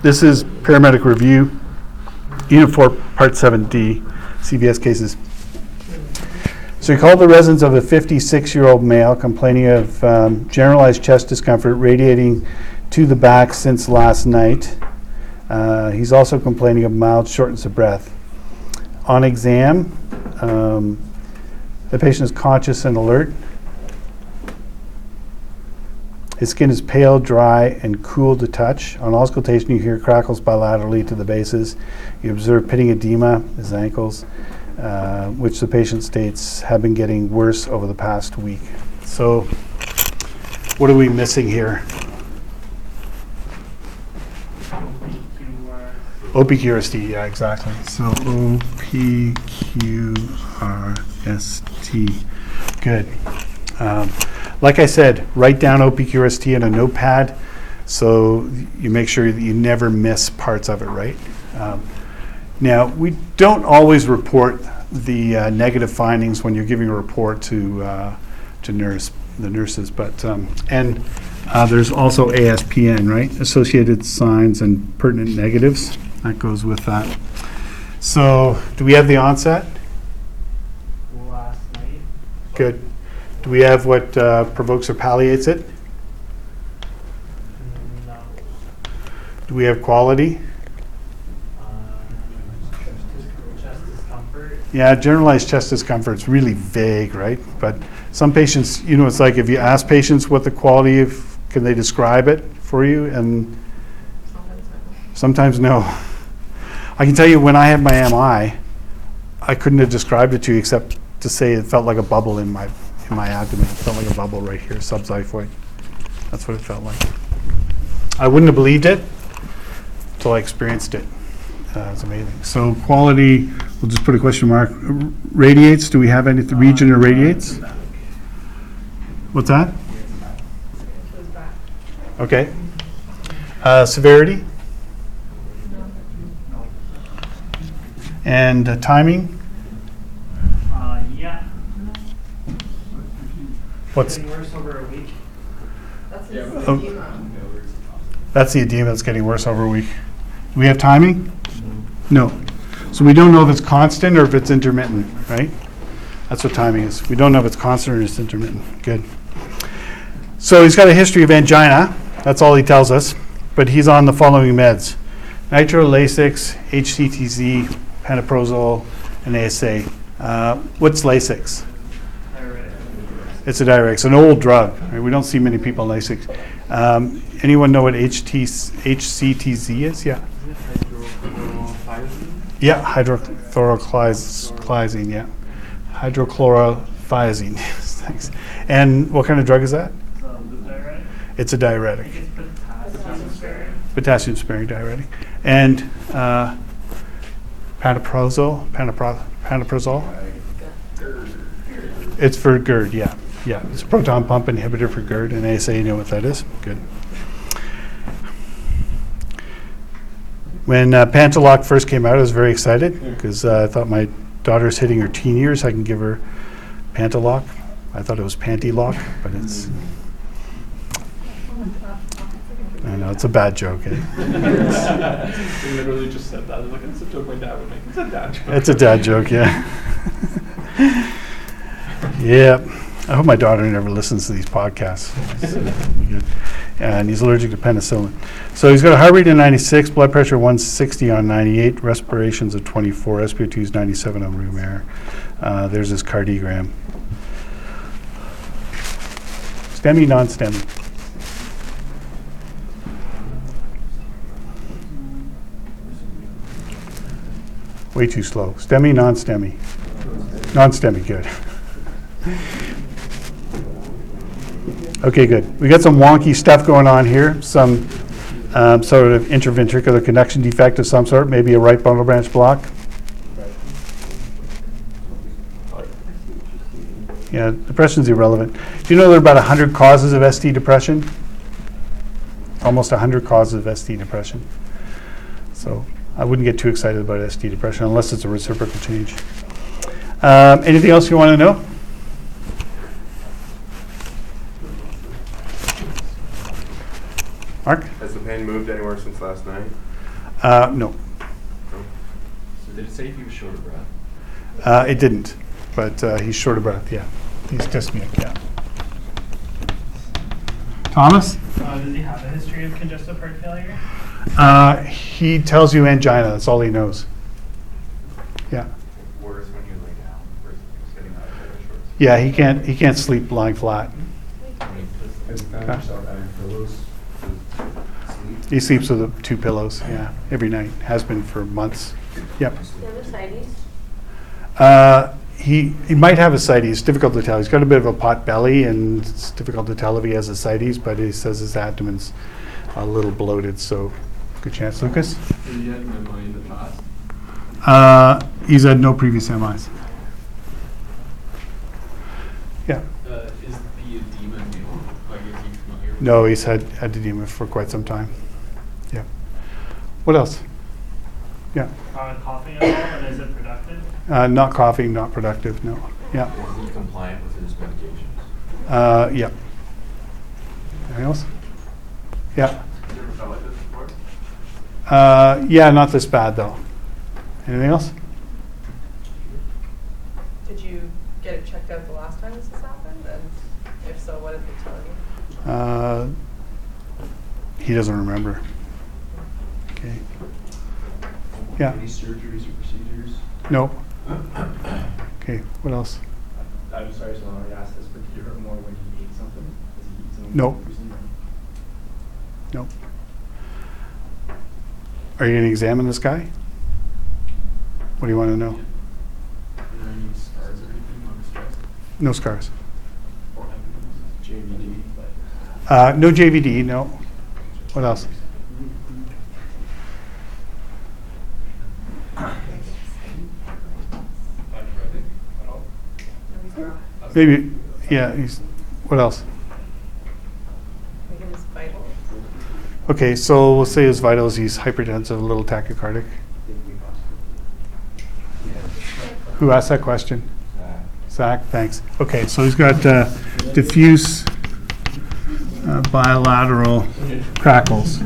This is paramedic review, Unit 4, Part 7D, CVS cases. So he called the residence of a 56-year-old male complaining of generalized chest discomfort radiating to the back since last night. He's also complaining of mild shortness of breath. On exam, the patient is conscious and alert. His skin is pale, dry, and cool to touch. On auscultation, you hear crackles bilaterally to the bases. You observe pitting edema, his ankles, which the patient states have been getting worse over the past week. So what are we missing here? OPQRST, yeah, exactly. So OPQRST, good. Like I said, write down OPQRST in a notepad so you make sure that you never miss parts of it, right? Now, we don't always report the negative findings when you're giving a report to the nurses, but there's also ASPN, right? Associated signs and pertinent negatives. That goes with that. So, do we have the onset? Last night. Good. Do we have what provokes or palliates it? No. Do we have quality? Chest discomfort. Yeah, generalized chest discomfort is really vague, right? But some patients, you know, it's like if you ask patients what the quality of, can they describe it for you? And sometimes no. I can tell you when I had my MI, I couldn't have described it to you except to say it felt like a bubble in my abdomen. It felt like a bubble right here, subxiphoid. That's what it felt like. I wouldn't have believed it until I experienced it. It's amazing. So quality, we'll just put a question mark. Radiates, do we have any region or radiates? What's that? Okay. Severity? And timing? What's getting worse over a week? That's the edema that's getting worse over a week. Do we have timing? No. So we don't know if it's constant or if it's intermittent, right? That's what timing is. We don't know if it's constant or it's intermittent. Good. So he's got a history of angina. That's all he tells us. But he's on the following meds: nitro, Lasix, HCTZ, peniprozol, and ASA. What's Lasix? It's a diuretic, an old drug. Right? We don't see many people on Lasix. Anyone know what HCTZ is? Yeah. Is it hydrochlorothiazide? Yeah, hydrochlorothiazide. Yeah, hydrochlorothiazide. Thanks. And what kind of drug is that? It's a diuretic. Potassium-sparing diuretic. And pantoprazole. It's for GERD, yeah. Yeah, it's a proton pump inhibitor for GERD, and ASA, you know what that is? Good. When Pantaloc first came out, I was very excited because I thought my daughter's hitting her teen years. I can give her Pantaloc. I thought it was Pantylock, but it's... I know, it's a bad joke. Eh? They literally just said that. I was like, it's a joke my dad would make. It's a dad joke. It's a dad joke, yeah. Yeah. I hope my daughter never listens to these podcasts. And he's allergic to penicillin. So he's got a heart rate of 96, blood pressure 160 on 98, respirations of 24, SPO2 is 97 on room air. There's his cardiogram. STEMI, non-STEMI. Way too slow. STEMI, non-STEMI. Non-STEMI, good. Okay, good. We got some wonky stuff going on here, some sort of intraventricular conduction defect of some sort, maybe a right bundle branch block. Yeah, depression's irrelevant. Do you know there are about 100 causes of ST depression? Almost 100 causes of ST depression. So I wouldn't get too excited about ST depression unless it's a reciprocal change. Anything else you want to know? Mark? Has the pain moved anywhere since last night? No. So did it say if he was short of breath? It didn't, but he's short of breath, yeah. He's dyspneic, yeah. Thomas? Does he have a history of congestive heart failure? He tells you angina, that's all he knows. Yeah. Worse when you lay down, versus sitting out of the shorts. Yeah, he can't sleep lying flat. He sleeps with two pillows, yeah, every night, has been for months. Yep. He might have ascites, difficult to tell. He's got a bit of a pot belly, and it's difficult to tell if he has ascites, but he says his abdomen's a little bloated, so good chance. Lucas? Has he had an MI in the past? He's had no previous MIs. Yeah. Is the edema new? Like, is he familiar with No, he's had edema for quite some time. Yeah. What else? Yeah. Coughing at all, and is it productive? Not coughing, not productive, no. Yeah. Is he compliant with his medications? Yeah. Anything else? Yeah. Have you ever felt like this before? Yeah, not this bad though. Anything else? Did you get it checked out the last time this has happened? And if so, what did they tell you? He doesn't remember. Okay. Yeah. Any surgeries or procedures? No. Okay, what else? I'm sorry, so I already asked this, but did you hear more when he ate something? Does he eat something? No. No. Are you going to examine this guy? What do you want to know? Are there any scars or anything on his chest? No scars. Or JVD? No JVD, no. What else? Maybe, yeah. What else? His vitals. Okay, so we'll say his vitals. He's hypertensive, a little tachycardic. Who asked that question? Zach, thanks. Okay, so he's got diffuse bilateral crackles.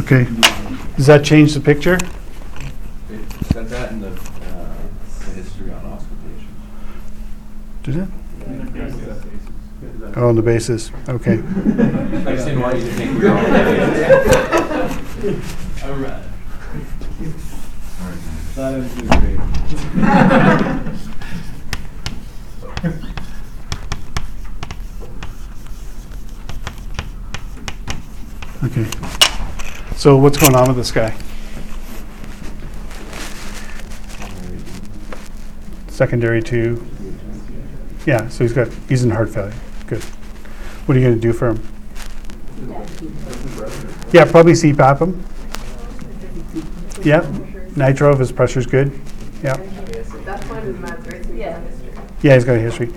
Okay, does that change the picture? It said that in the history on auscultation. Did it? Yeah. Oh, on the basis. Okay. I just didn't want you to think we were on the basis. All right. That was great. Okay. So what's going on with this guy? Secondary to? Yeah, so he's in heart failure. Good. What are you going to do for him? Yeah, probably CPAP him. Yep. Nitro if his pressure's good. Yep. Yeah, he's got a history.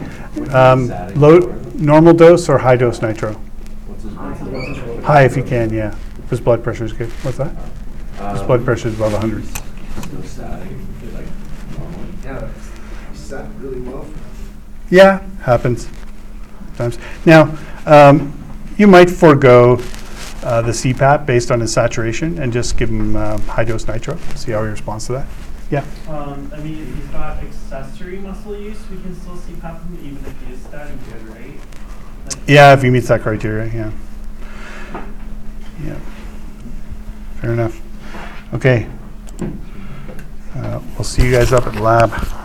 Normal dose or high dose nitro? High if you can, yeah. If his blood pressure's good. What's that? His blood pressure's above 100. Sat really well. Yeah, happens sometimes. Now, you might forego the CPAP based on his saturation and just give him high dose nitro, see how he responds to that. Yeah? I mean, if he's got accessory muscle use, we can still CPAP him even if he is statin good, right? Like yeah, if he meets that criteria, yeah. Yeah. Fair enough. Okay. We'll see you guys up at the lab.